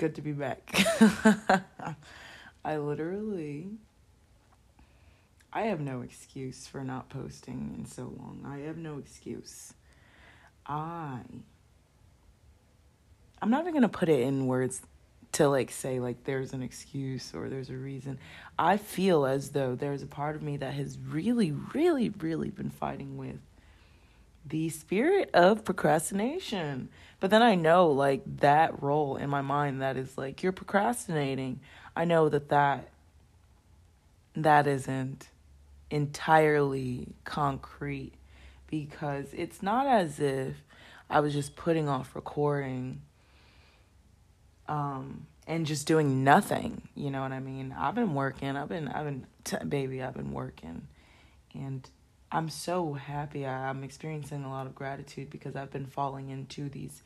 good to be back. I have no excuse for not posting in so long. I have no excuse. I'm not even going to put it in words to say there's an excuse or there's a reason. I feel as though there's a part of me that has really, really, really been fighting with the spirit of procrastination. But then I know that role in my mind that is you're procrastinating. I know that isn't entirely concrete, because it's not as if I was just putting off recording and just doing nothing. You know what I mean? I've been working. I've been working, and I'm so happy. I'm experiencing a lot of gratitude because I've been falling into these,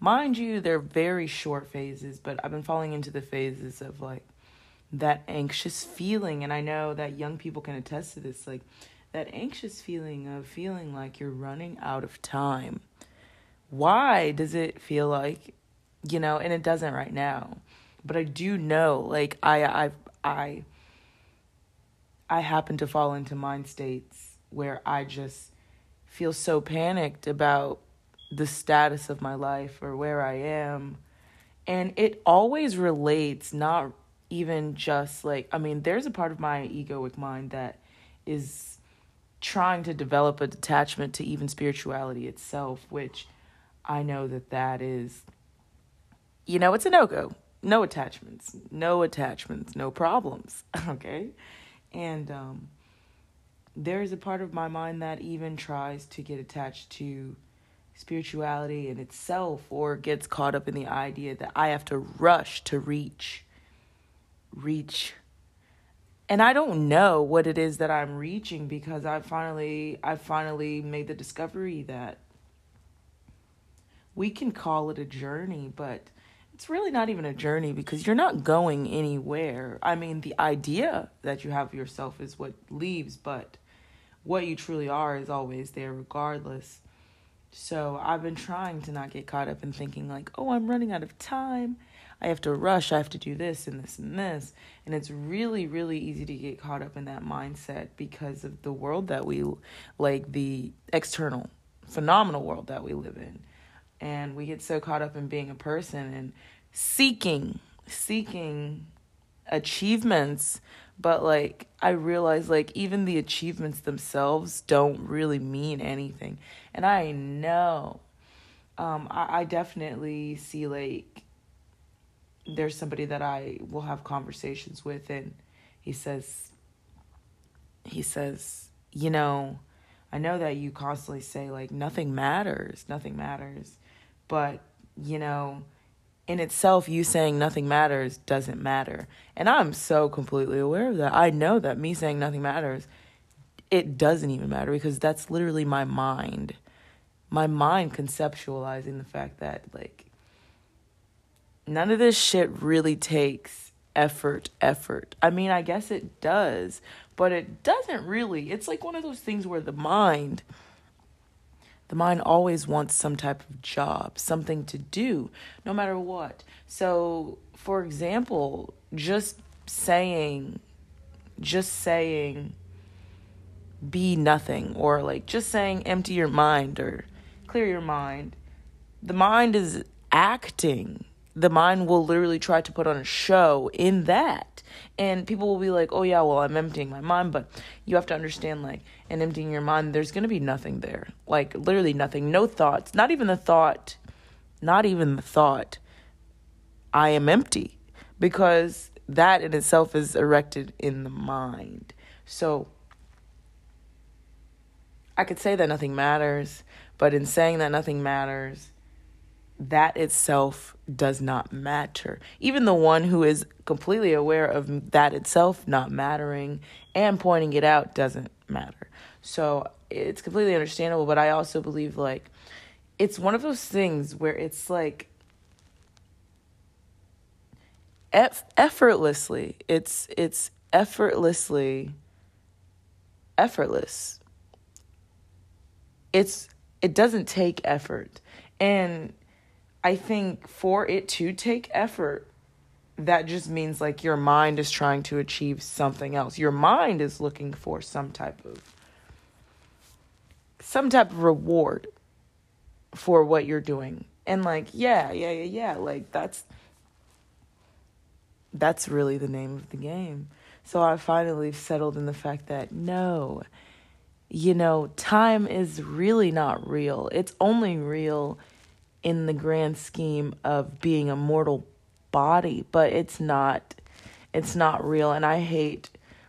mind you, they're very short phases, but I've been falling into the phases of that anxious feeling. And I know that young people can attest to this, that anxious feeling of feeling like you're running out of time. Why does it feel and it doesn't right now, but I do know, I happen to fall into mind states where I just feel so panicked about the status of my life or where I am. And it always relates, not even just there's a part of my egoic mind that is trying to develop a detachment to even spirituality itself, which I know that is, it's a no-go. No attachments, no problems. Okay. And there is a part of my mind that even tries to get attached to spirituality in itself, or gets caught up in the idea that I have to rush to reach. And I don't know what it is that I'm reaching, because I finally made the discovery that we can call it a journey, but it's really not even a journey, because you're not going anywhere. I mean, the idea that you have of yourself is what leaves, but what you truly are is always there regardless. So I've been trying to not get caught up in thinking I'm running out of time. I have to rush. I have to do this and this and this. And it's really, really easy to get caught up in that mindset because of the world that we, the external, phenomenal world that we live in. And we get so caught up in being a person and seeking achievements. But I realize even the achievements themselves don't really mean anything. And I know, I definitely see there's somebody that I will have conversations with, and he says, I know that you constantly say nothing matters. But, in itself, you saying nothing matters doesn't matter. And I'm so completely aware of that. I know that me saying nothing matters, it doesn't even matter, because that's literally my mind. My mind conceptualizing the fact that, none of this shit really takes effort. I mean, I guess it does, but it doesn't really. It's one of those things where the mind always wants some type of job, something to do, no matter what. So, for example, just saying be nothing, or just saying empty your mind or clear your mind. The mind is acting. The mind will literally try to put on a show in that. And people will be oh, yeah, well, I'm emptying my mind. But you have to understand, in emptying your mind, there's going to be nothing there. Literally nothing. No thoughts. Not even the thought, I am empty. Because that in itself is erected in the mind. So I could say that nothing matters. But in saying that nothing matters, that itself does not matter. Even the one who is completely aware of that itself not mattering and pointing it out doesn't matter. So it's completely understandable, but I also believe it's one of those things where it's effortlessly. It's effortlessly effortless. It doesn't take effort. And I think for it to take effort, that just means like your mind is trying to achieve something else. Your mind is looking for some type of reward for what you're doing. And like, yeah. Like that's really the name of the game. So I finally settled in the fact that no, time is really not real. It's only real in the grand scheme of being a mortal body, but it's not real. And I hate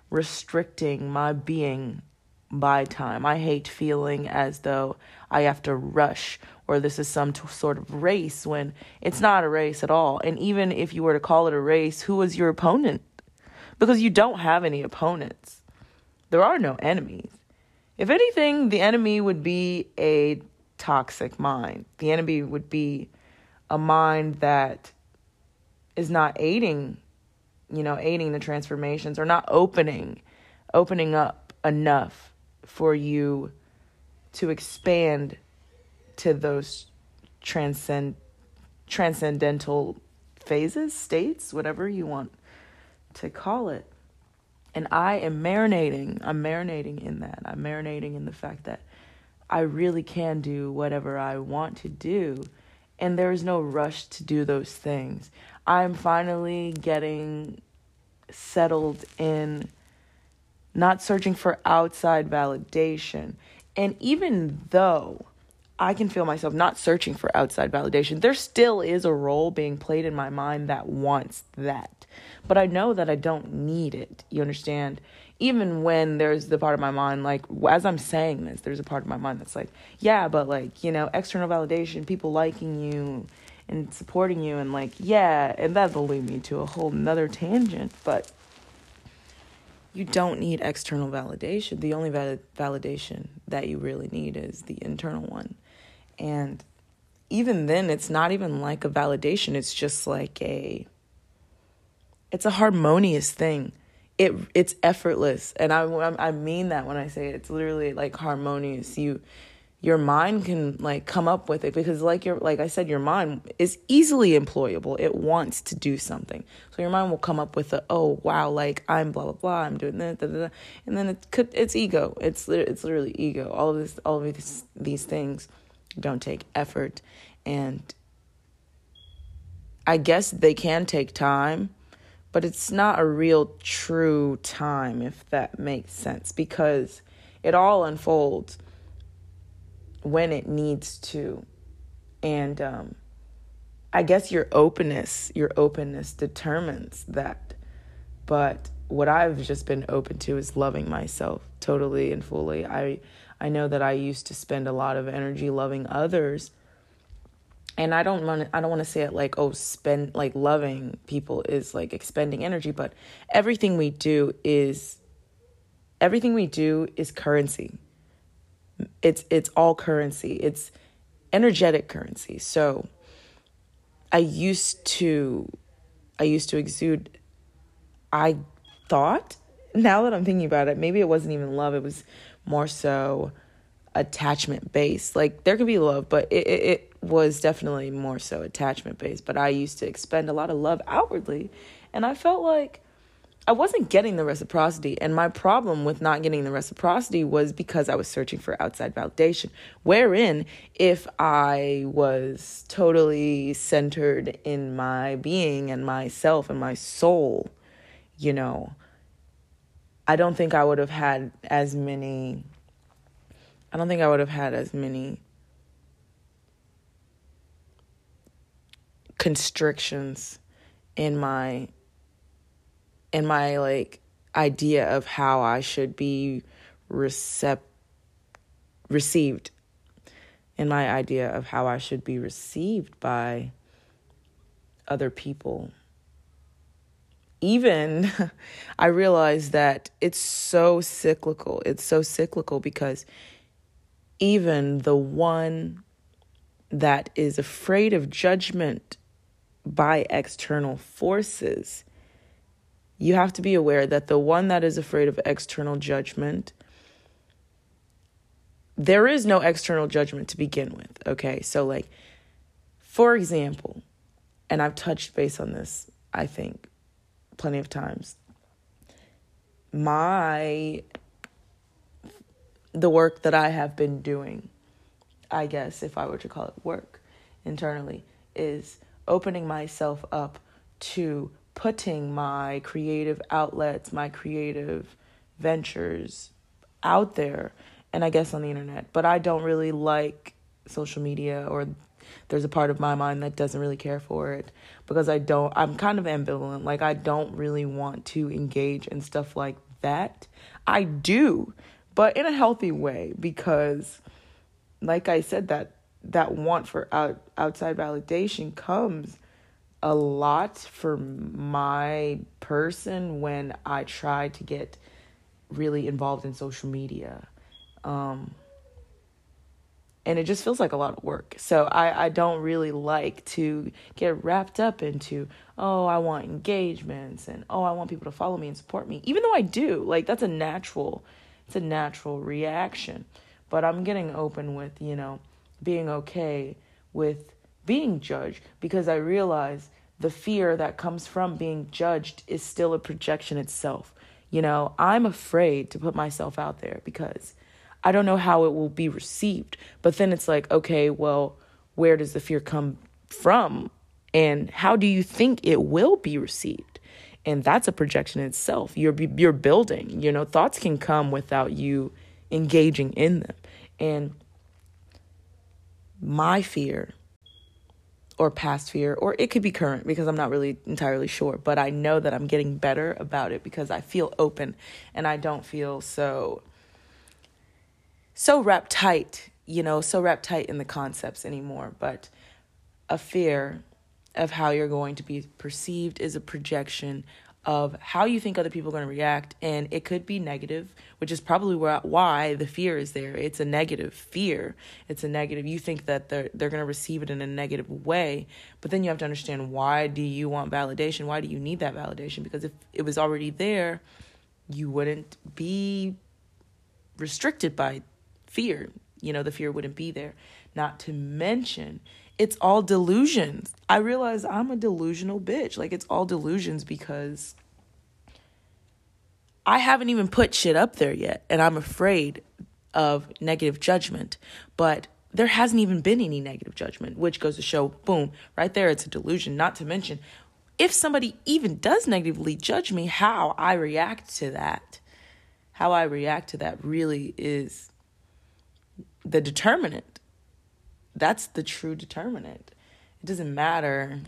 restricting my being by time. I hate feeling as though I have to rush or this is some sort of race when it's not a race at all. And even if you were to call it a race, who is your opponent? Because you don't have any opponents. There are no enemies. If anything, the enemy would be a toxic mind. The enemy would be a mind that is not aiding the transformations, or not opening up enough for you to expand to those transcendental phases, states, whatever you want to call it. And I am marinating. I'm marinating in that. I'm marinating in the fact that I really can do whatever I want to do. And there is no rush to do those things. I'm finally getting settled in not searching for outside validation. And even though I can feel myself not searching for outside validation, there still is a role being played in my mind that wants that. But I know that I don't need it. You understand? Even when there's the part of my mind, like, as I'm saying this, there's a part of my mind that's like, yeah, but like, external validation, people liking you and supporting you, and like, yeah, and that'll lead me to a whole nother tangent, but you don't need external validation. The only validation that you really need is the internal one. And even then, it's not even like a validation. It's just like it's a harmonious thing. It's effortless. And I mean that when I say it. It's literally like harmonious. Your mind can like come up with it, because like I said, your mind is easily employable. It wants to do something. So your mind will come up with I'm blah, blah, blah. I'm doing that, da, da, da. And then it's ego. It's literally ego. All of these things don't take effort. And I guess they can take time, but it's not a real true time, if that makes sense, because it all unfolds when it needs to. And I guess your openness determines that. But what I've just been open to is loving myself totally and fully. I know that I used to spend a lot of energy loving others, and I don't want to say it like, spend like loving people is like expending energy, but everything we do is currency. It's all currency. It's energetic currency. So I used to exude, I thought, now that I'm thinking about it, maybe it wasn't even love. It was more so attachment based. Like there could be love, but it was definitely more so attachment based. But I used to expend a lot of love outwardly, and I felt like I wasn't getting the reciprocity. And my problem with not getting the reciprocity was because I was searching for outside validation, wherein if I was totally centered in my being and myself and my soul, I don't think I would have had as many, constrictions in my like idea of how I should be received, and my idea of how I should be received by other people. Even I realized that it's so cyclical. It's so cyclical because even the one that is afraid of judgment by external forces, you have to be aware that the one that is afraid of external judgment, there is no external judgment to begin with, okay? So like For example, and I've touched base on this, I think, plenty of times, the work that I have been doing, I guess if I were to call it work internally, is opening myself up to putting my creative outlets, my creative ventures out there, and I guess on the internet. But I don't really like social media, or there's a part of my mind that doesn't really care for it because I'm kind of ambivalent. Like, I don't really want to engage in stuff like that. I do, but in a healthy way, because like I said, that want for outside validation comes a lot for my person when I try to get really involved in social media. And it just feels like a lot of work. So I don't really like to get wrapped up into, oh, I want engagements and, oh, I want people to follow me and support me. Even though I do, like, that's a natural reaction. But I'm getting open with, being okay with being judged, because I realize the fear that comes from being judged is still a projection itself. I'm afraid to put myself out there because I don't know how it will be received. But then it's like, okay, well, where does the fear come from? And how do you think it will be received? And that's a projection itself. You're building, thoughts can come without you engaging in them. And my fear, or past fear, or it could be current, because I'm not really entirely sure, but I know that I'm getting better about it because I feel open and I don't feel so wrapped tight, in the concepts anymore. But a fear of how you're going to be perceived is a projection of how you think other people are going to react, and it could be negative, which is probably why the fear is there. It's a negative fear. It's a negative. You think that they're going to receive it in a negative way, but then you have to understand, why do you want validation? Why do you need that validation? Because if it was already there, you wouldn't be restricted by fear. The fear wouldn't be there. Not to mention, it's all delusions. I realize I'm a delusional bitch. Like, it's all delusions because I haven't even put shit up there yet. And I'm afraid of negative judgment. But there hasn't even been any negative judgment, which goes to show, boom, right there, it's a delusion. Not to mention, if somebody even does negatively judge me, how I react to that really is the determinant. That's the true determinant. It doesn't matter.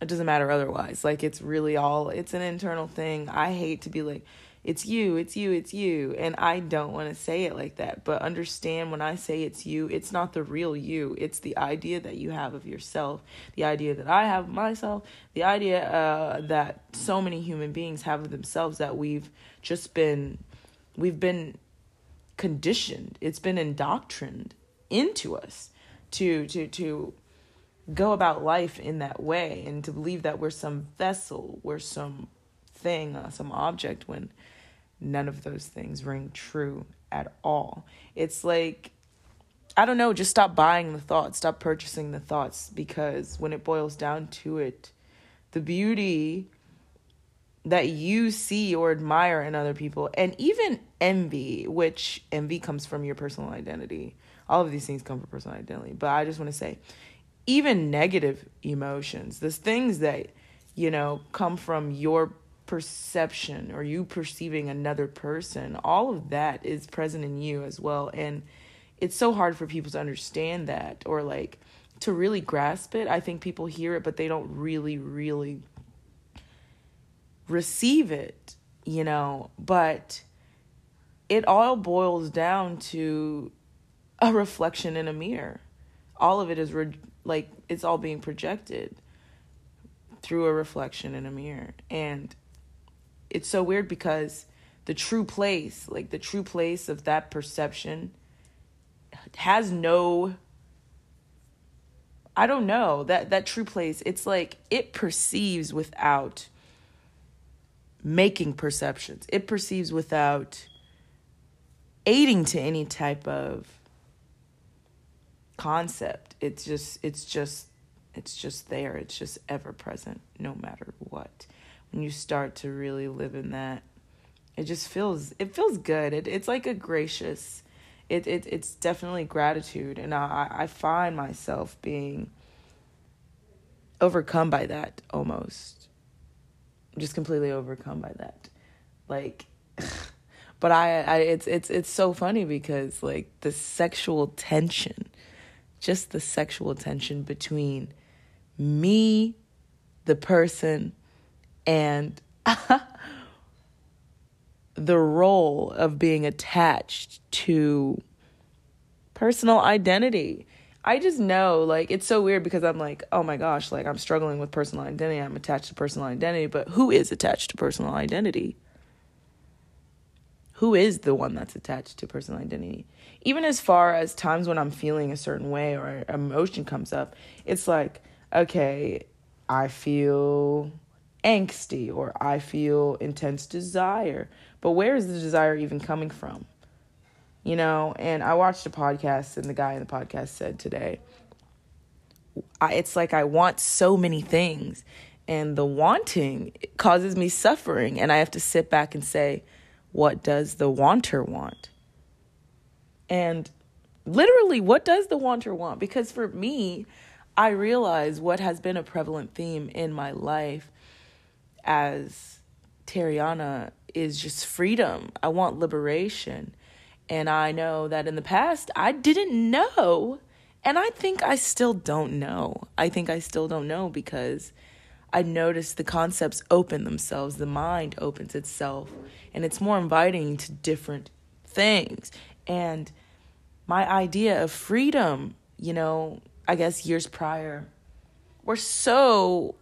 It doesn't matter otherwise. Like, it's really it's an internal thing. I hate to be like, it's you, it's you, it's you. And I don't want to say it like that. But understand, when I say it's you, it's not the real you. It's the idea that you have of yourself, the idea that I have of myself, the idea that so many human beings have of themselves, that we've been conditioned. It's been indoctrined into us to go about life in that way, and to believe that we're some vessel, we're some thing, some object, when none of those things ring true at all. It's like, I don't know, just stop buying the thoughts, stop purchasing the thoughts, because when it boils down to it, the beauty that you see or admire in other people, and even envy, which envy comes from your personal identity. All of these things come from personal identity. But I just want to say, even negative emotions, those things that, come from your perception or you perceiving another person, all of that is present in you as well. And it's so hard for people to understand that, or like to really grasp it. I think people hear it, but they don't really, really receive it, but it all boils down to a reflection in a mirror. All of it is it's all being projected through a reflection in a mirror. And it's so weird, because the true place of that perception has no, I don't know, that true place. It's like it perceives without making perceptions. It perceives without aiding to any type of concept. It's just there. It's just ever present, no matter what. When you start to really live in that, it just feels good. It's like a gracious. It's definitely gratitude, and I find myself being overcome by that almost. I'm just completely overcome by that, like. But it's so funny because like the sexual tension between me, the person, and the role of being attached to personal identity. I just know, like, it's so weird because I'm like, oh my gosh, like, I'm struggling with personal identity. I'm attached to personal identity, but who is attached to personal identity? Who is the one that's attached to personal identity? Even as far as times when I'm feeling a certain way or emotion comes up, it's like, okay, I feel angsty or I feel intense desire. But where is the desire even coming from? You know, and I watched a podcast and the guy in the podcast said today, it's like I want so many things and the wanting causes me suffering. And I have to sit back and say, what does the wanter want? And literally, what does the wanter want? Because for me, I realize what has been a prevalent theme in my life as Tariana is just freedom. I want liberation. And I know that in the past, I didn't know. And I think I still don't know. Because I noticed the concepts open themselves. The mind opens itself. And it's more inviting to different things. And my idea of freedom, you know, I guess years prior, were so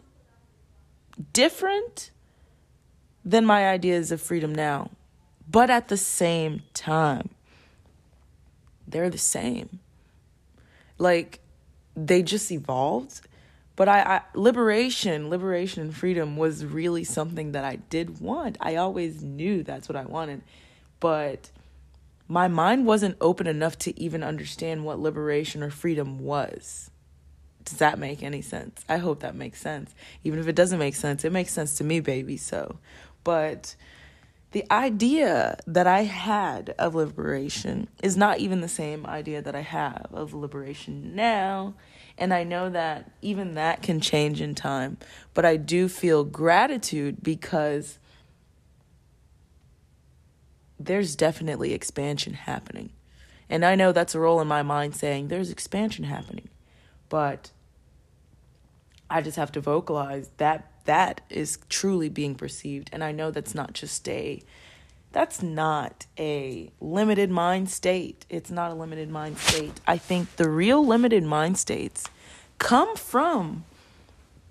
different than my ideas of freedom now. But at the same time, they're the same. Like, they just evolved. But liberation and freedom was really something that I did want. I always knew that's what I wanted. But my mind wasn't open enough to even understand what liberation or freedom was. Does that make any sense? I hope that makes sense. Even if it doesn't make sense, it makes sense to me, baby. So, but the idea that I had of liberation is not even the same idea that I have of liberation now. And I know that even that can change in time. But I do feel gratitude because there's definitely expansion happening. And I know that's a role in my mind saying there's expansion happening. But I just have to vocalize that. That is truly being perceived. And I know that's not a limited mind state. It's not a limited mind state. I think the real limited mind states come from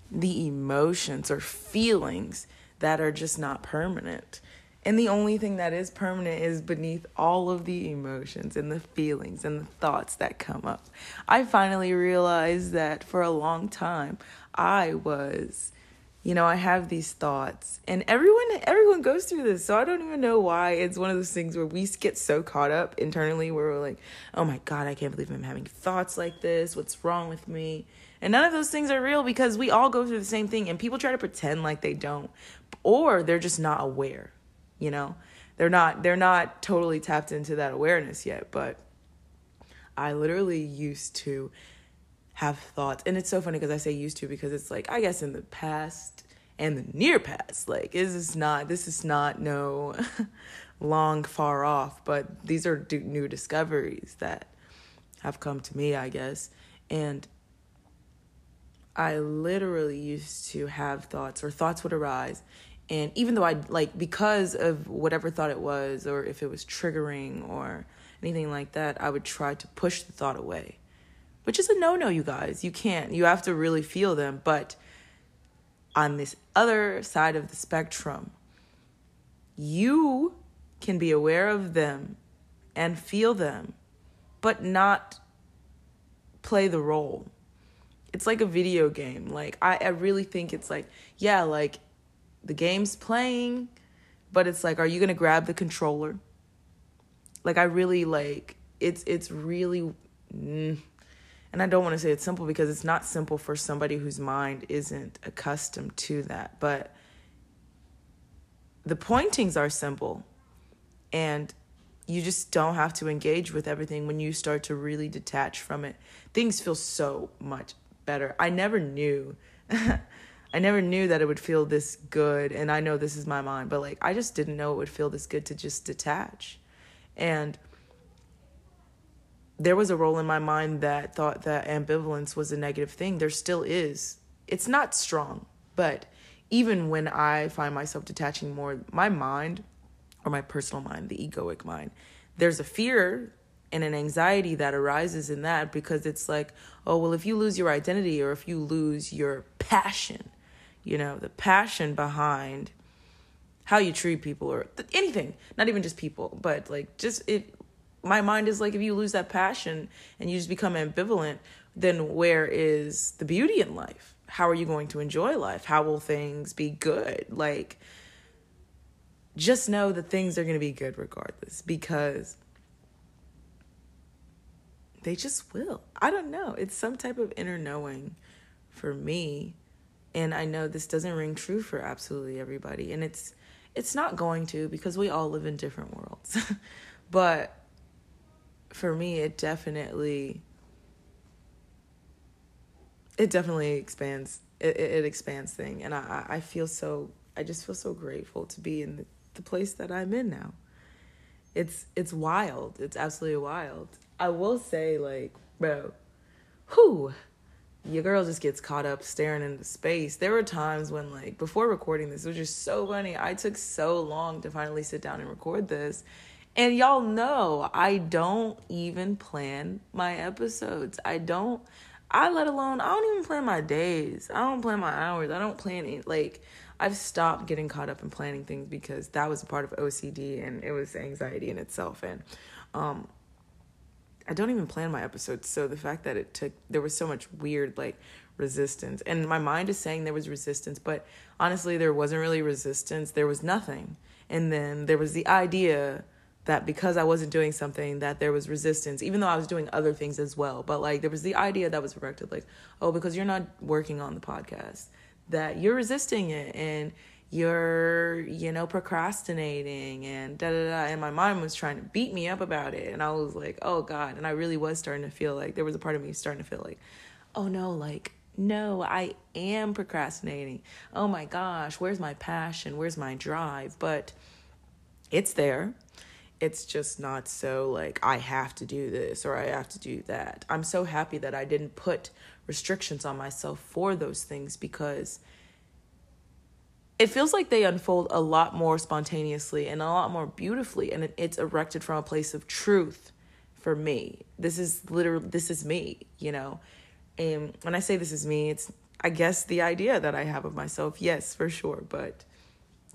the emotions or feelings that are just not permanent. And the only thing that is permanent is beneath all of the emotions and the feelings and the thoughts that come up. I finally realized that for a long time, I was... You know, I have these thoughts and everyone goes through this. So I don't even know why. It's one of those things where we get so caught up internally where we're like, oh my God, I can't believe I'm having thoughts like this. What's wrong with me? And none of those things are real because we all go through the same thing and people try to pretend like they don't, or they're just not aware, you know, they're not totally tapped into that awareness yet. But I literally used to have thoughts. And it's so funny because I say used to because it's like, I guess in the past and the near past, like, this is not no long far off, but these are new discoveries that have come to me, I guess. And I literally used to have thoughts, or thoughts would arise. And even though because of whatever thought it was, or if it was triggering or anything like that, I would try to push the thought away. Which is a no-no, you guys. You can't. You have to really feel them. But on this other side of the spectrum, you can be aware of them and feel them, but not play the role. It's like a video game. Like, I really think it's like, yeah, like the game's playing, but it's like, are you going to grab the controller? Like, I really like, it's really... And I don't want to say it's simple because it's not simple for somebody whose mind isn't accustomed to that. But the pointings are simple. And you just don't have to engage with everything when you start to really detach from it. Things feel so much better. I never knew that it would feel this good. And I know this is my mind, but I just didn't know it would feel this good to just detach. And there was a role in my mind that thought that ambivalence was a negative thing. There still is. It's not strong, but even when I find myself detaching more, my mind, or my personal mind, the egoic mind, there's a fear and an anxiety that arises in that, because it's like, oh, well, if you lose your identity or if you lose your passion, the passion behind how you treat people or anything, not even just people, but my mind is like, if you lose that passion and you just become ambivalent, then where is the beauty in life? How are you going to enjoy life? How will things be good? Just know that things are going to be good regardless, because they just will. I don't know. It's some type of inner knowing for me. And I know this doesn't ring true for absolutely everybody. And it's not going to, because we all live in different worlds. But for me, it definitely expands. It expands things. And I just feel so grateful to be in the place that I'm in now. It's wild. It's absolutely wild. I will say, bro, your girl just gets caught up staring into space. There were times when, before recording this, it was just so funny. I took so long to finally sit down and record this. And y'all know I don't even plan my episodes. I don't even plan my days. I don't plan my hours. I don't plan it. I've stopped getting caught up in planning things, because that was a part of OCD and it was anxiety in itself. And I don't even plan my episodes. So the fact that there was so much weird, resistance. And my mind is saying there was resistance, but honestly, there wasn't really resistance. There was nothing. And then there was the idea that because I wasn't doing something that there was resistance, even though I was doing other things as well. But there was the idea that was erected, because you're not working on the podcast, that you're resisting it and you're, procrastinating and da-da-da. And my mom was trying to beat me up about it. And I was like, oh God. And I really was starting to feel there was a part of me starting to feel oh no, no, I am procrastinating. Oh my gosh, where's my passion? Where's my drive? But it's there. It's just not so I have to do this or I have to do that. I'm so happy that I didn't put restrictions on myself for those things, because it feels like they unfold a lot more spontaneously and a lot more beautifully. And it's erected from a place of truth for me. This is me, And when I say this is me, it's, I guess, the idea that I have of myself. Yes, for sure. But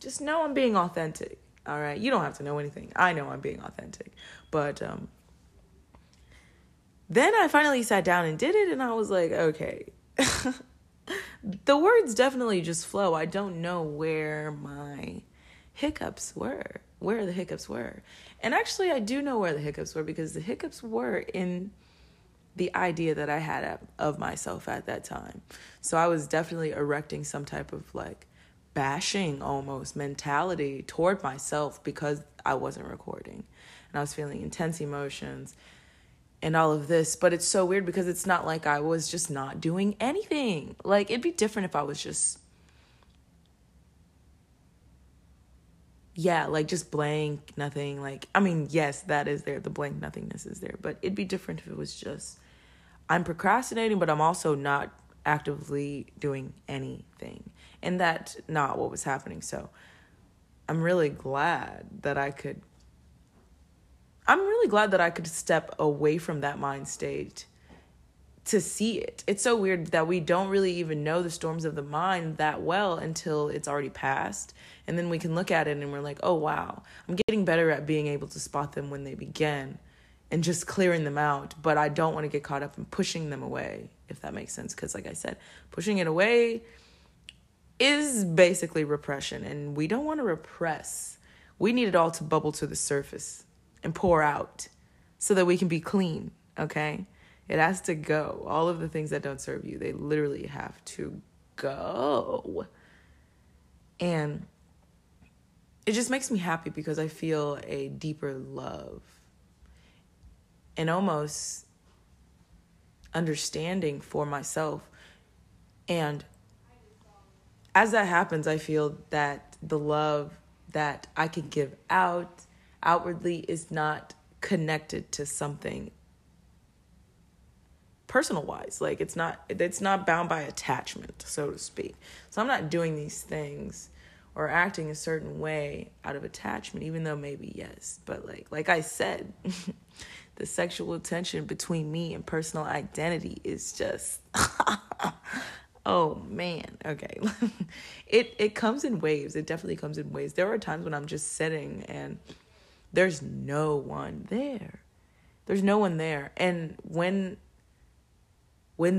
just know I'm being authentic. All right, you don't have to know anything. I know I'm being authentic. But then I finally sat down and did it, and I was like, okay. The words definitely just flow. I don't know where my hiccups were, where the hiccups were. And actually, I do know where the hiccups were, because the hiccups were in the idea that I had of myself at that time. So I was definitely erecting some type of bashing almost mentality toward myself, because I wasn't recording and I was feeling intense emotions and all of this. But it's so weird, because it's not like I was just not doing anything. It'd be different if I was just, just blank, nothing. Yes, that is there. The blank nothingness is there, but it'd be different if it was just, I'm procrastinating, but I'm also not actively doing anything. And that's not what was happening. So I'm really glad that I could step away from that mind state to see it. It's so weird that we don't really even know the storms of the mind that well until it's already passed. And then we can look at it and we're like, oh, wow, I'm getting better at being able to spot them when they begin and just clearing them out. But I don't want to get caught up in pushing them away, if that makes sense. Because like I said, pushing it away is basically repression, and we don't want to repress. We need it all to bubble to the surface and pour out so that we can be clean, okay? It has to go. All of the things that don't serve you, they literally have to go. And it just makes me happy because I feel a deeper love and almost understanding for myself. And as that happens, I feel that the love that I can give out outwardly is not connected to something personal wise. Like it's not bound by attachment, so to speak. So I'm not doing these things or acting a certain way out of attachment, even though maybe yes. But like I said, the sexual tension between me and personal identity is just, oh man, okay. It comes in waves. It definitely comes in waves. There are times when I'm just sitting and there's no one there. There's no one there. And when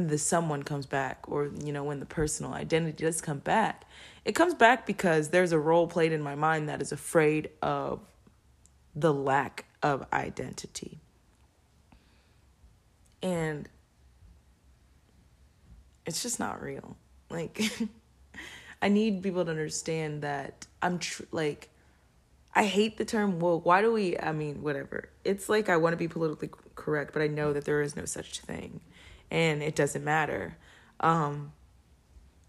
the someone comes back, or, you know, when the personal identity does come back, it comes back because there's a role played in my mind that is afraid of the lack of identity. And it's just not real. Like, I need people to understand that I hate the term woke. Whatever. It's like I want to be politically correct, but I know that there is no such thing. And it doesn't matter.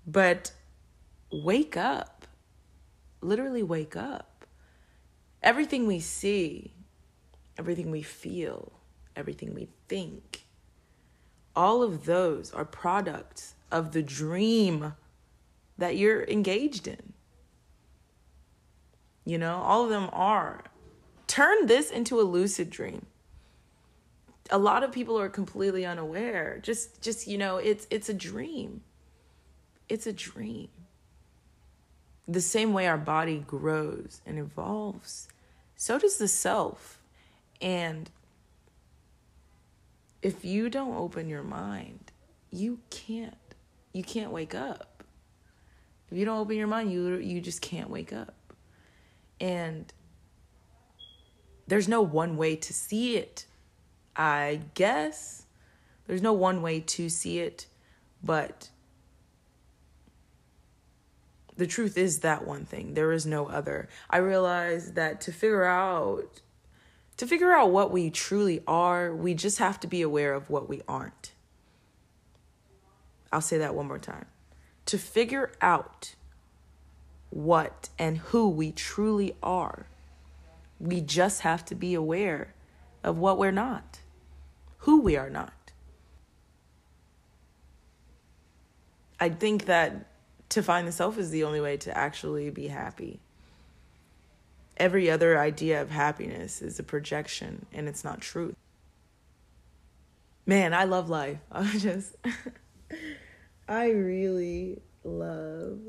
But wake up. Literally wake up. Everything we see, everything we feel, everything we think, all of those are products of the dream that you're engaged in. You know, all of them are. Turn this into a lucid dream. A lot of people are completely unaware. Just you know, it's a dream. It's a dream. The same way our body grows and evolves, so does the self. And if you don't open your mind, you can't wake up. If you don't open your mind, you just can't wake up. And there's no one way to see it. I guess there's no one way to see it, but the truth is that one thing. There is no other. I realize that to figure out what we truly are, we just have to be aware of what we aren't. I'll say that one more time. To figure out what and who we truly are, we just have to be aware of what we're not. Who we are not. I think that to find the self is the only way to actually be happy. Every other idea of happiness is a projection, and it's not truth. Man, I love life. I really love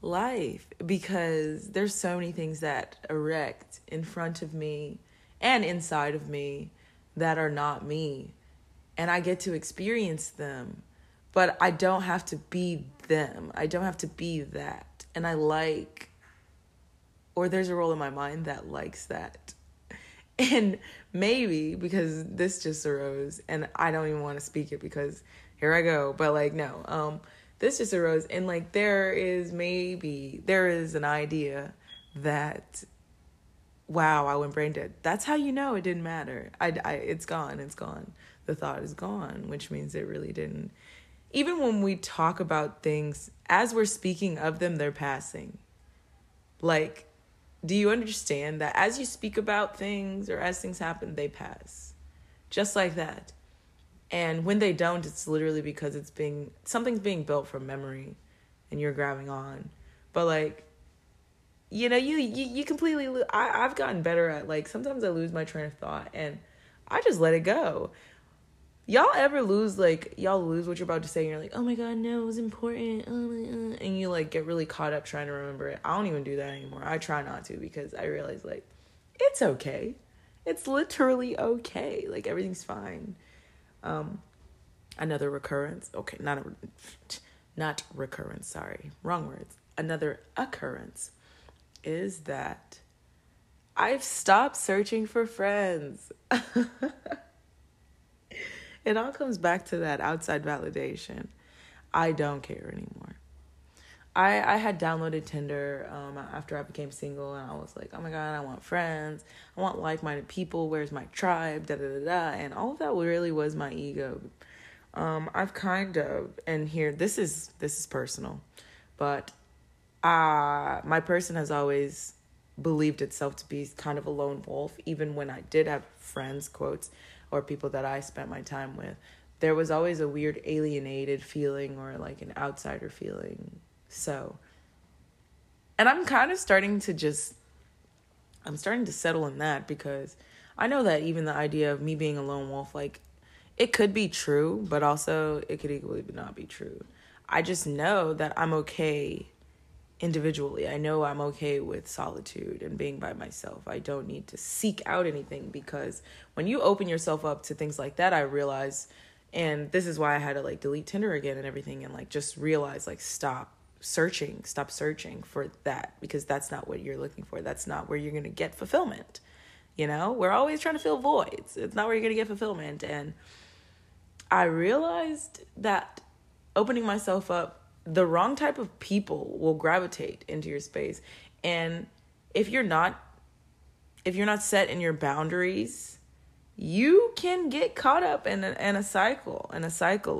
life because there's so many things that erect in front of me and inside of me that are not me. And I get to experience them, but I don't have to be them. I don't have to be that. And I like, or there's a role in my mind that likes that. And maybe because this just arose and I don't even want to speak it because here I go, but no, this just arose. And there is an idea that, wow, I went brain dead. That's how you know it didn't matter. It's gone. The thought is gone, which means it really didn't. Even when we talk about things, as we're speaking of them, they're passing. Do you understand that as you speak about things or as things happen, they pass? Just like that. And when they don't, it's literally because something's being built from memory and you're grabbing on. But you know, you completely lose. I've gotten better at sometimes I lose my train of thought and I just let it go. Y'all ever lose, y'all lose what you're about to say and you're oh my God, no, it was important. And you get really caught up trying to remember it. I don't even do that anymore. I try not to because I realize it's okay. It's literally okay. Everything's fine. Another recurrence. Okay. Not recurrence. Sorry. Wrong words. Another occurrence is that I've stopped searching for friends. It all comes back to that outside validation. I don't care anymore. I had downloaded Tinder after I became single, and I was like, oh my God, I want friends. I want like-minded people. Where's my tribe? And all of that really was my ego. I've kind of, and here, this is personal, but my person has always believed itself to be kind of a lone wolf. Even when I did have friends, quotes, or people that I spent my time with, there was always a weird alienated feeling or like an outsider feeling. So, and I'm kind of starting to settle in that, because I know that even the idea of me being a lone wolf, like, it could be true, but also it could equally not be true. I just know that I'm okay individually. I know I'm okay with solitude and being by myself. I don't need to seek out anything, because when you open yourself up to things like that, I realize, and this is why I had to like delete Tinder again and everything, and like just realize, like, stop searching for that, because that's not what you're looking for. That's not where you're going to get fulfillment. You know, we're always trying to fill voids. It's not where you're going to get fulfillment. And I realized that opening myself up, the wrong type of people will gravitate into your space. And if you're not set in your boundaries, you can get caught up in a cycle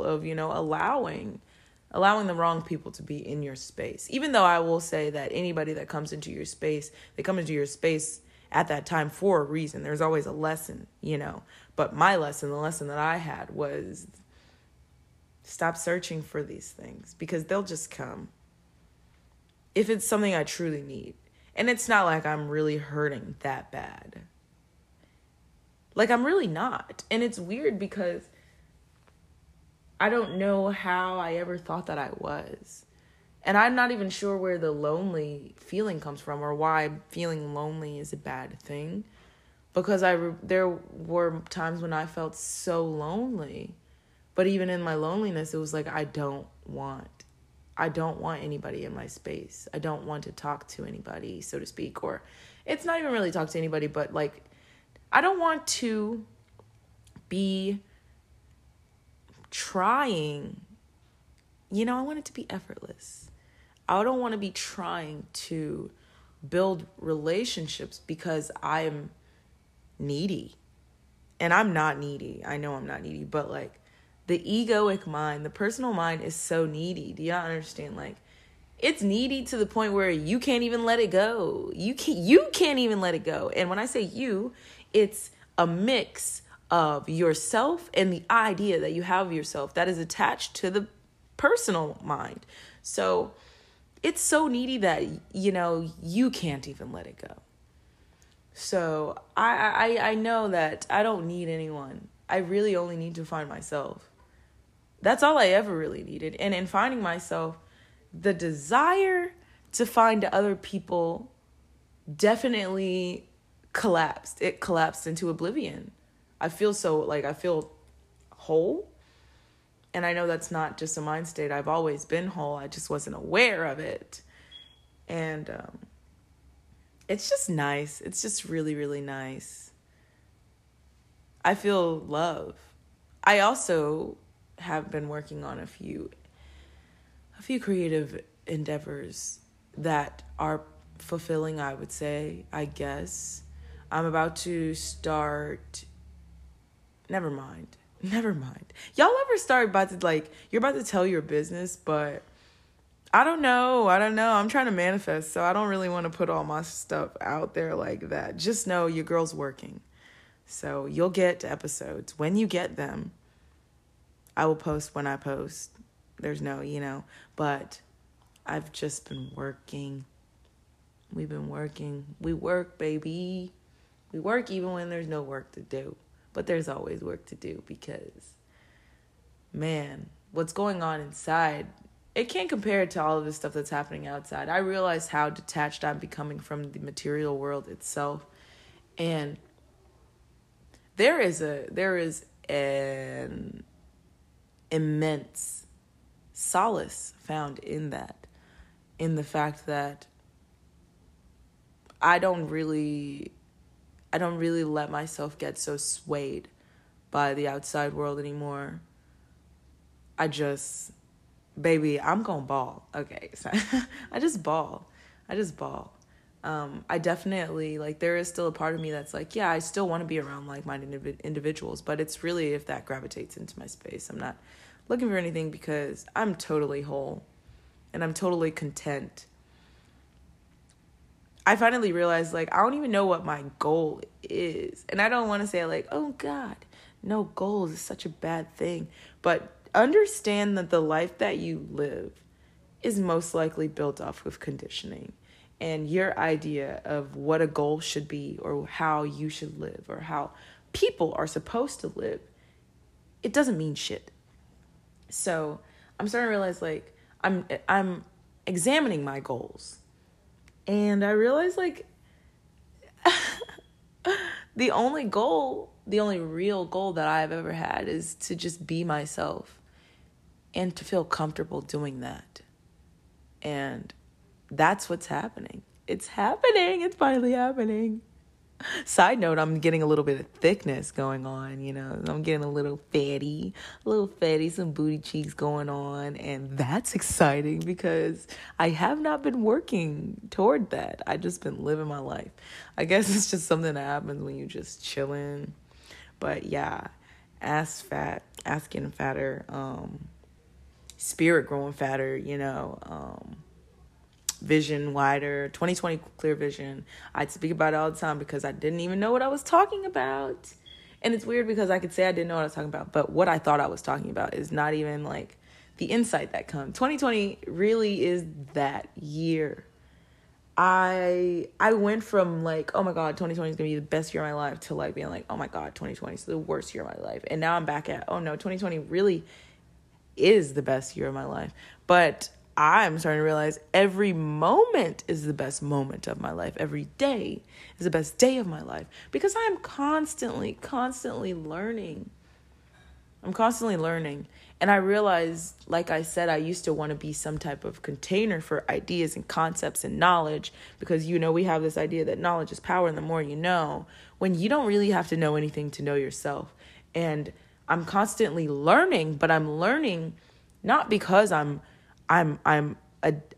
of, you know, allowing the wrong people to be in your space. Even though I will say that anybody that comes into your space, they come into your space at that time for a reason. There's always a lesson, you know. But my lesson, the lesson that I had, was stop searching for these things, because they'll just come if it's something I truly need. And it's not like I'm really hurting that bad. Like, I'm really not. And it's weird, because I don't know how I ever thought that I was. And I'm not even sure where the lonely feeling comes from, or why feeling lonely is a bad thing. Because there were times when I felt so lonely. But even in my loneliness, it was like, I don't want anybody in my space. I don't want to talk to anybody, so to speak. Or it's not even really talk to anybody, but like, I don't want to be trying, you know, I want it to be effortless. I don't want to be trying to build relationships because I'm needy. And I'm not needy. I know I'm not needy, but like, the egoic mind, the personal mind is so needy. Do y'all understand? Like, it's needy to the point where you can't even let it go. You can't even let it go. And when I say you, it's a mix of yourself and the idea that you have of yourself that is attached to the personal mind. So it's so needy that, you know, you can't even let it go. So I know that I don't need anyone. I really only need to find myself. That's all I ever really needed. And in finding myself, the desire to find other people definitely collapsed. It collapsed into oblivion. I feel whole. And I know that's not just a mind state. I've always been whole. I just wasn't aware of it. And it's just nice. It's just really, really nice. I feel love. I also have been working on a few creative endeavors that are fulfilling, I would say, I guess. I'm about to start... Never mind. Y'all ever start you're about to tell your business, but I don't know. I'm trying to manifest, so I don't really want to put all my stuff out there like that. Just know your girl's working. So you'll get episodes. When you get them, I will post when I post. There's no, you know. But I've just been working. We've been working. We work, baby. We work even when there's no work to do. But there's always work to do, because, man, what's going on inside, it can't compare to all of this stuff that's happening outside. I realize how detached I'm becoming from the material world itself. And there is an immense solace found in that, in the fact that I don't really let myself get so swayed by the outside world anymore. I just, baby, I'm gonna ball. Okay, so I just ball. I definitely, like, there is still a part of me that's like, yeah, I still want to be around like-minded individuals, but it's really if that gravitates into my space. I'm not looking for anything because I'm totally whole and I'm totally content. I finally realized, like, I don't even know what my goal is. And I don't want to say, like, oh, God, no goals is such a bad thing. But understand that the life that you live is most likely built off of conditioning. And your idea of what a goal should be or how you should live or how people are supposed to live, it doesn't mean shit. So I'm starting to realize, like, I'm examining my goals. And I realized, like, the only real goal that I've ever had is to just be myself and to feel comfortable doing that. And that's what's happening. It's happening. It's finally happening. Side note, I'm getting a little bit of thickness going on, you know. I'm getting a little fatty, some booty cheeks going on. And that's exciting because I have not been working toward that. I've just been living my life. I guess it's just something that happens when you're just chilling. But yeah, ass fat, ass getting fatter, spirit growing fatter, you know, vision wider, 2020 clear vision. I speak about it all the time because I didn't even know what I was talking about. And it's weird because I could say I didn't know what I was talking about, but what I thought I was talking about is not even like the insight that comes. 2020 really is that year. I went from like, oh my God, 2020 is going to be the best year of my life to like being like, oh my God, 2020 is the worst year of my life. And now I'm back at, oh no, 2020 really is the best year of my life. But I'm starting to realize every moment is the best moment of my life. Every day is the best day of my life because I'm constantly learning. I'm constantly learning. And I realized, like I said, I used to want to be some type of container for ideas and concepts and knowledge because, you know, we have this idea that knowledge is power and the more you know, when you don't really have to know anything to know yourself. And I'm constantly learning, but I'm learning not because I'm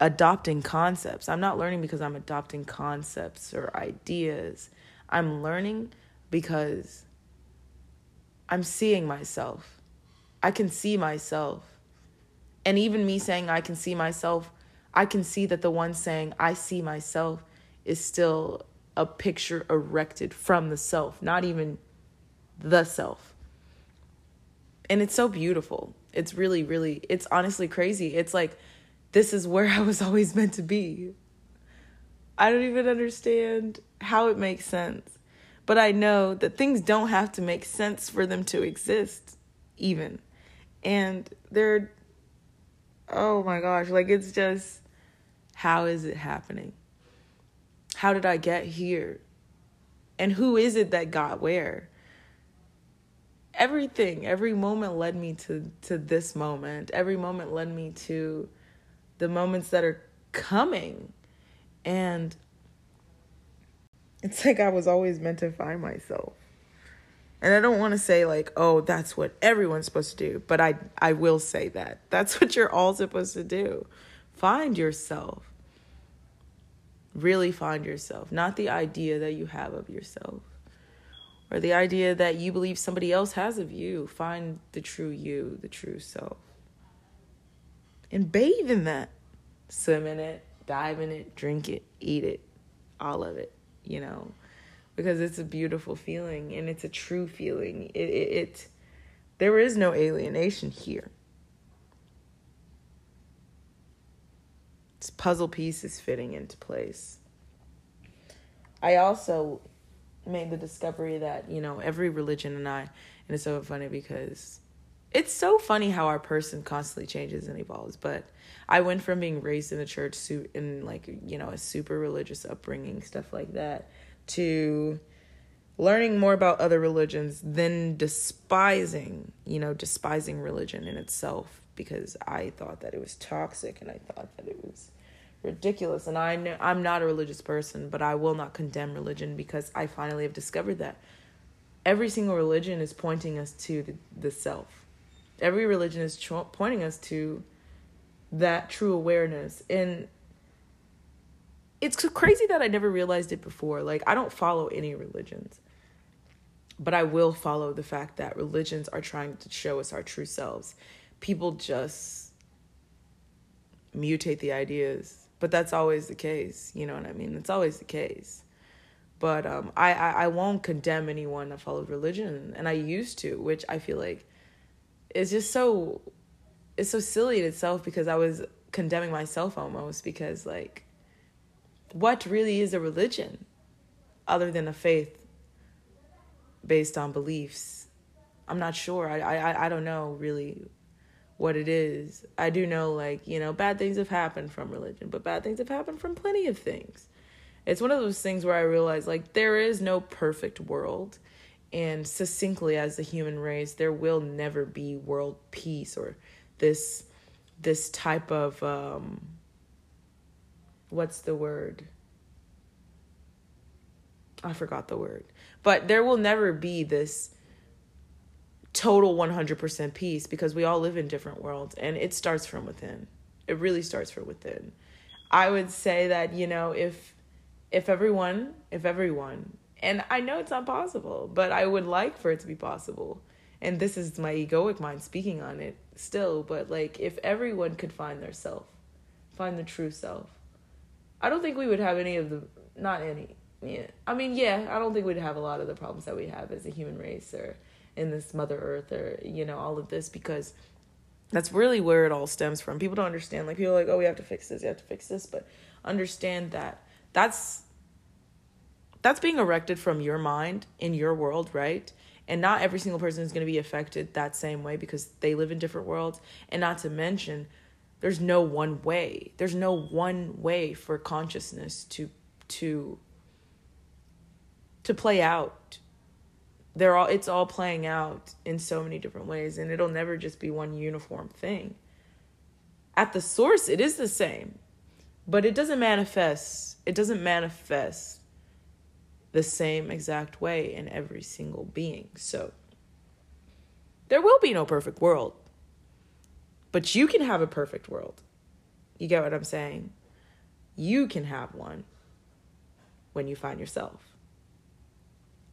adopting concepts. I'm not learning because I'm adopting concepts or ideas. I'm learning because I'm seeing myself. I can see myself. And even me saying I can see myself, I can see that the one saying I see myself is still a picture erected from the self, not even the self. And it's so beautiful. It's really, really, it's honestly crazy. It's like, this is where I was always meant to be. I don't even understand how it makes sense. But I know that things don't have to make sense for them to exist, even. And they're, oh my gosh, like it's just, how is it happening? How did I get here? And who is it that got where? Everything, every moment led me to this moment. Every moment led me to the moments that are coming. And it's like I was always meant to find myself. And I don't want to say like, oh, that's what everyone's supposed to do. But I will say that. That's what you're all supposed to do. Find yourself. Really find yourself. Not the idea that you have of yourself. Or the idea that you believe somebody else has of you. Find the true you, the true self. And bathe in that. Swim in it, dive in it, drink it, eat it. All of it, you know. Because it's a beautiful feeling and it's a true feeling. There is no alienation here. This puzzle piece is fitting into place. I also made the discovery that, you know, every religion and it's so funny because it's so funny how our person constantly changes and evolves. But I went from being raised in the church in like, you know, a super religious upbringing, stuff like that, to learning more about other religions, then despising religion in itself because I thought that it was toxic and I thought that it was ridiculous. And I know I'm not a religious person, but I will not condemn religion because I finally have discovered that every single religion is pointing us to the self. Every religion is pointing us to that true awareness. And it's crazy that I never realized it before. Like, I don't follow any religions, but I will follow the fact that religions are trying to show us our true selves. People just mutate the ideas, but that's always the case. You know what I mean? It's always the case. But I won't condemn anyone that follows religion, and I used to, which I feel like is just so, it's so silly in itself, because I was condemning myself almost, because like, what really is a religion other than a faith based on beliefs? I'm not sure. I don't know really what it is. I do know, like, you know, bad things have happened from religion, but bad things have happened from plenty of things. It's one of those things where I realize, like, there is no perfect world. And succinctly, as the human race, there will never be world peace or this type of, what's the word? I forgot the word. But there will never be this total 100% peace, because we all live in different worlds. And it starts from within. It really starts from within. I would say that, you know, if everyone, and I know it's not possible, but I would like for it to be possible. And this is my egoic mind speaking on it still, but like, if everyone could find their self, find the true self, I don't think we would have any of the, not any, yeah. I mean, yeah, I don't think we'd have a lot of the problems that we have as a human race or in this Mother Earth or, you know, all of this, because that's really where it all stems from. People don't understand. Like, people are like, oh, we have to fix this, you have to fix this, but understand that that's being erected from your mind in your world, right? And not every single person is going to be affected that same way, because they live in different worlds. And not to mention, there's no one way. There's no one way for consciousness to play out. It's all playing out in so many different ways, and it'll never just be one uniform thing. At the source, it is the same. But it doesn't manifest. It doesn't manifest the same exact way in every single being. So there will be no perfect world, but you can have a perfect world. You get what I'm saying? You can have one when you find yourself.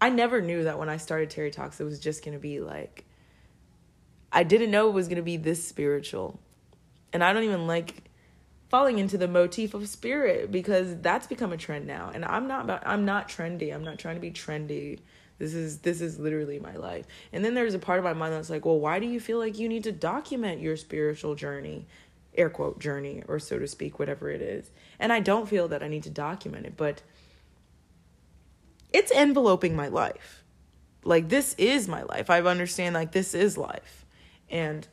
I never knew that when I started Terry Talks, it was just going to be like, I didn't know it was going to be this spiritual. And I don't even like falling into the motif of spirit, because that's become a trend now. And I'm not trendy. I'm not trying to be trendy. This is literally my life. And then there's a part of my mind that's like, well, why do you feel like you need to document your spiritual journey, air quote journey, or so to speak, whatever it is. And I don't feel that I need to document it, but it's enveloping my life. Like, this is my life. I understand, like, this is life. And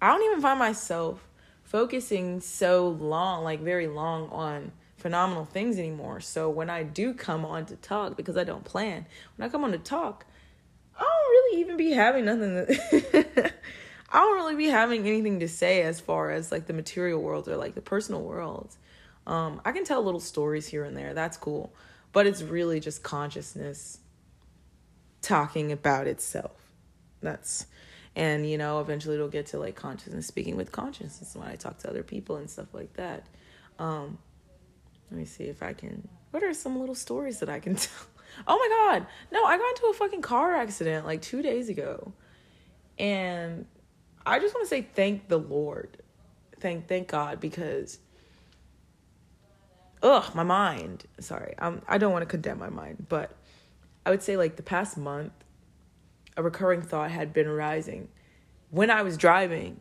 I don't even find myself focusing so long, like very long, on phenomenal things anymore. So when I do come on to talk, because I don't plan, when I come on to talk, I don't really even be having nothing that I don't really be having anything to say as far as like the material world or like the personal world. I can tell little stories here and there. That's cool. But it's really just consciousness talking about itself. And, you know, eventually it'll get to, like, consciousness, speaking with consciousness when I talk to other people and stuff like that. Let me see if I can... What are some little stories that I can tell? Oh, my God. No, I got into a fucking car accident, like, 2 days ago. And I just want to say thank the Lord. Thank God, because... Ugh, my mind. Sorry. I don't want to condemn my mind. But I would say, like, the past month, a recurring thought had been arising when I was driving,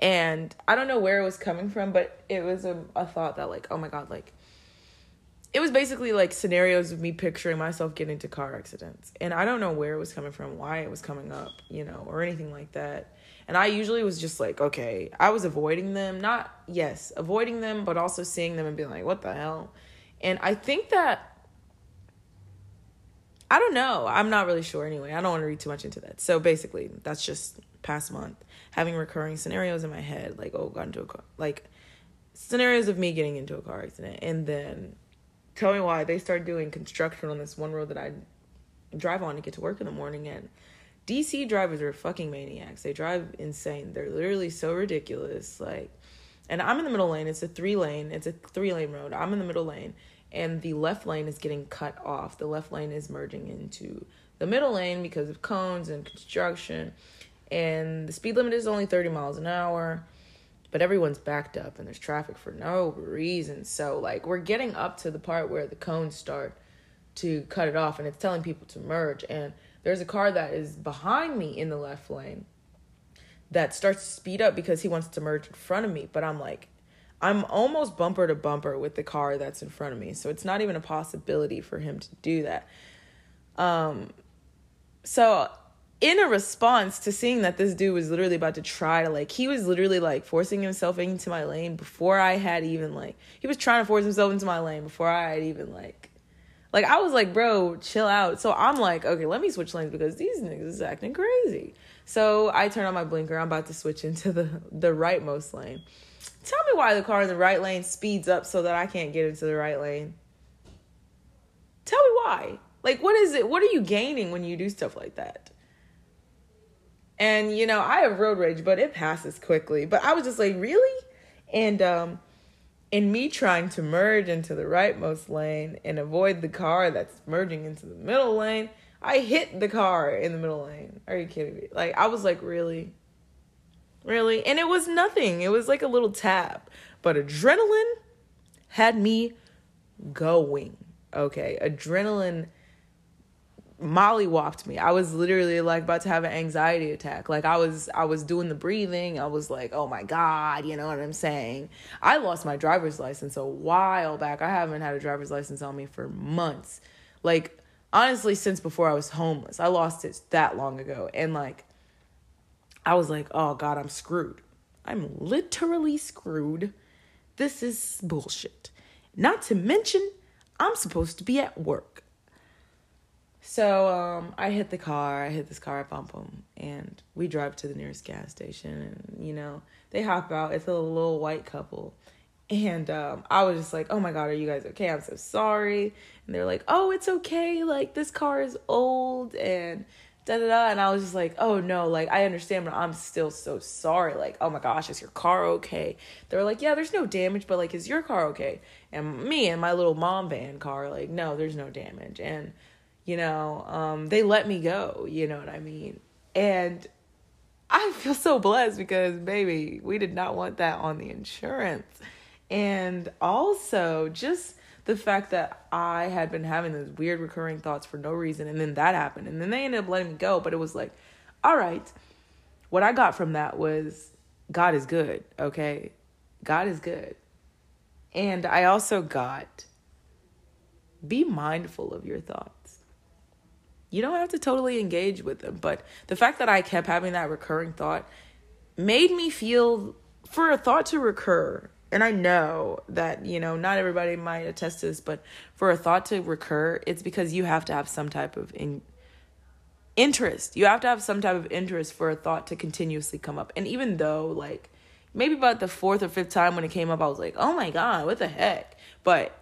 and I don't know where it was coming from, but it was a thought that, like, oh my God, like, it was basically like scenarios of me picturing myself getting into car accidents. And I don't know where it was coming from, why it was coming up, you know, or anything like that. And I usually was just like, okay, I was avoiding them, avoiding them, but also seeing them and being like, what the hell? And I think that, I don't know. I'm not really sure anyway. I don't want to read too much into that. So basically, that's just past month, having recurring scenarios in my head, like, oh, got into a car, like scenarios of me getting into a car accident. And then tell me why they started doing construction on this one road that I drive on to get to work in the morning. And DC drivers are fucking maniacs. They drive insane. They're literally so ridiculous. Like, and I'm in the middle lane. It's a three lane road. I'm in the middle lane and the left lane is getting cut off. The left lane is merging into the middle lane because of cones and construction. And the speed limit is only 30 miles an hour, but everyone's backed up and there's traffic for no reason. So like we're getting up to the part where the cones start to cut it off and it's telling people to merge. And there's a car that is behind me in the left lane that starts to speed up because he wants to merge in front of me. But I'm like, I'm almost bumper to bumper with the car that's in front of me. So it's not even a possibility for him to do that. So in a response to seeing that this dude was literally about to try to like, he was literally like forcing himself into my lane before I had even like, he was trying to force himself into my lane before I had even like I was like, bro, chill out. So I'm like, okay, let me switch lanes because these niggas is acting crazy. So I turn on my blinker. I'm about to switch into the rightmost lane. Tell me why the car in the right lane speeds up so that I can't get into the right lane. Tell me why. Like, what is it? What are you gaining when you do stuff like that? And, you know, I have road rage, but it passes quickly. But I was just like, really? And me trying to merge into the rightmost lane and avoid the car that's merging into the middle lane, I hit the car in the middle lane. Are you kidding me? Like, I was like, really? Really? And it was nothing. It was like a little tap. But adrenaline had me going. Okay, adrenaline mollywopped me. I was literally like about to have an anxiety attack. Like I was doing the breathing. I was like, oh my God, you know what I'm saying? I lost my driver's license a while back. I haven't had a driver's license on me for months. Like honestly, since before I was homeless, I lost it that long ago. And like, I was like, oh God, I'm screwed. I'm literally screwed. This is bullshit. Not to mention, I'm supposed to be at work. So I hit the car. I hit this car. I bump him, and we drive to the nearest gas station. And you know they hop out. It's a little white couple, and I was just like, "Oh my God, are you guys okay? I'm so sorry." And they're like, "Oh, it's okay. Like this car is old and da da da." And I was just like, "Oh no, like I understand, but I'm still so sorry. Like oh my gosh, is your car okay?" They were like, "Yeah, there's no damage, but like is your car okay?" And me and my little mom van car, like no, there's no damage, and you know, they let me go, you know what I mean? And I feel so blessed because, baby, we did not want that on the insurance. And also just the fact that I had been having those weird recurring thoughts for no reason. And then that happened. And then they ended up letting me go. But it was like, all right, what I got from that was God is good, okay? God is good. And I also got be mindful of your thoughts. You don't have to totally engage with them, but the fact that I kept having that recurring thought made me feel for a thought to recur. And I know that, you know, not everybody might attest to this, but for a thought to recur, it's because you have to have some type of interest. You have to have some type of interest for a thought to continuously come up. And even though like maybe about the fourth or fifth time when it came up, I was like, oh my God, what the heck? But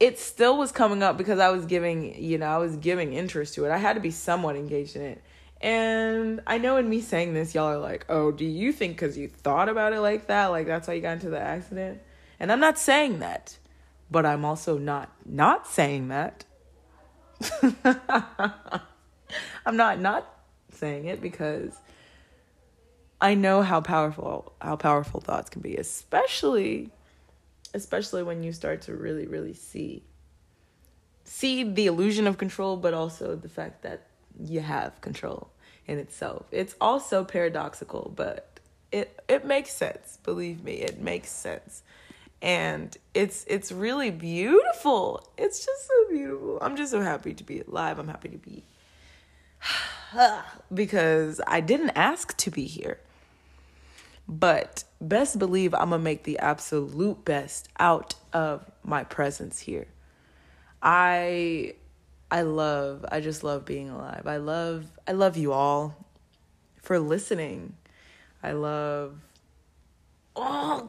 it still was coming up because I was giving, you know, I was giving interest to it. I had to be somewhat engaged in it. And I know in me saying this, y'all are like, oh, do you think because you thought about it like that, like that's why you got into the accident? And I'm not saying that, but I'm also not saying that. I'm not saying it because I know how powerful thoughts can be, especially when you start to really, really see the illusion of control, but also the fact that you have control in itself. It's also paradoxical, but it makes sense. Believe me, it makes sense. And it's really beautiful. It's just so beautiful. I'm just so happy to be alive. I'm happy to be because I didn't ask to be here. But best believe I'm going to make the absolute best out of my presence here. I just love being alive. I love you all for listening. Oh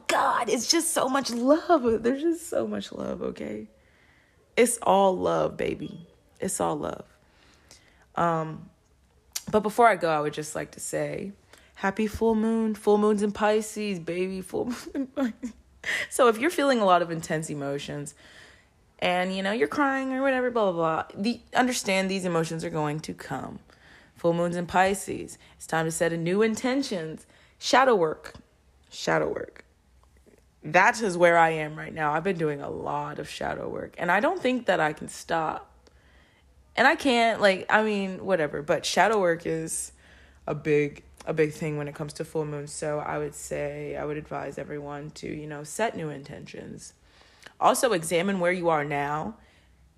God, it's just so much love. There's just so much love, okay? It's all love, baby. It's all love. But before I go, I would just like to say happy full moon. Full moon's in Pisces, baby. Full moon in Pisces. So if you're feeling a lot of intense emotions and, you know, you're crying or whatever, blah, blah, blah, understand these emotions are going to come. Full moon's in Pisces. It's time to set a new intentions. Shadow work. Shadow work. That is where I am right now. I've been doing a lot of shadow work, and I don't think that I can stop. And I can't, like, I mean, whatever. But shadow work is a big thing when it comes to full moon. So I would say, I would advise everyone to, you know, set new intentions. Also examine where you are now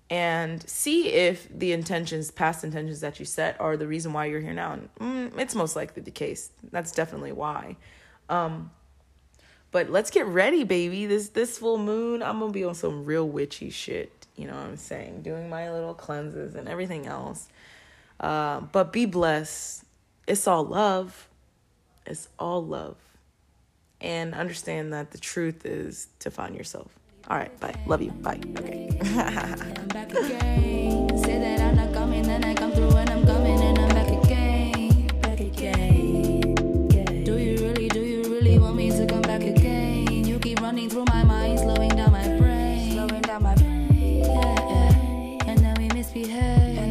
and see if the intentions, past intentions that you set are the reason why you're here now. And it's most likely the case. That's definitely why. But let's get ready, baby. This full moon, I'm going to be on some real witchy shit. You know what I'm saying? Doing my little cleanses and everything else. But be blessed. It's all love. It's all love. And understand that the truth is to find yourself. All right, bye. Love you. Bye. Okay. I'm back again. Say that I'm not coming, then I come through and I'm coming and I'm back again. Back again. Do you really want me to come back again? You keep running through my mind, slowing down my brain. Yeah, yeah. And now we misbehave.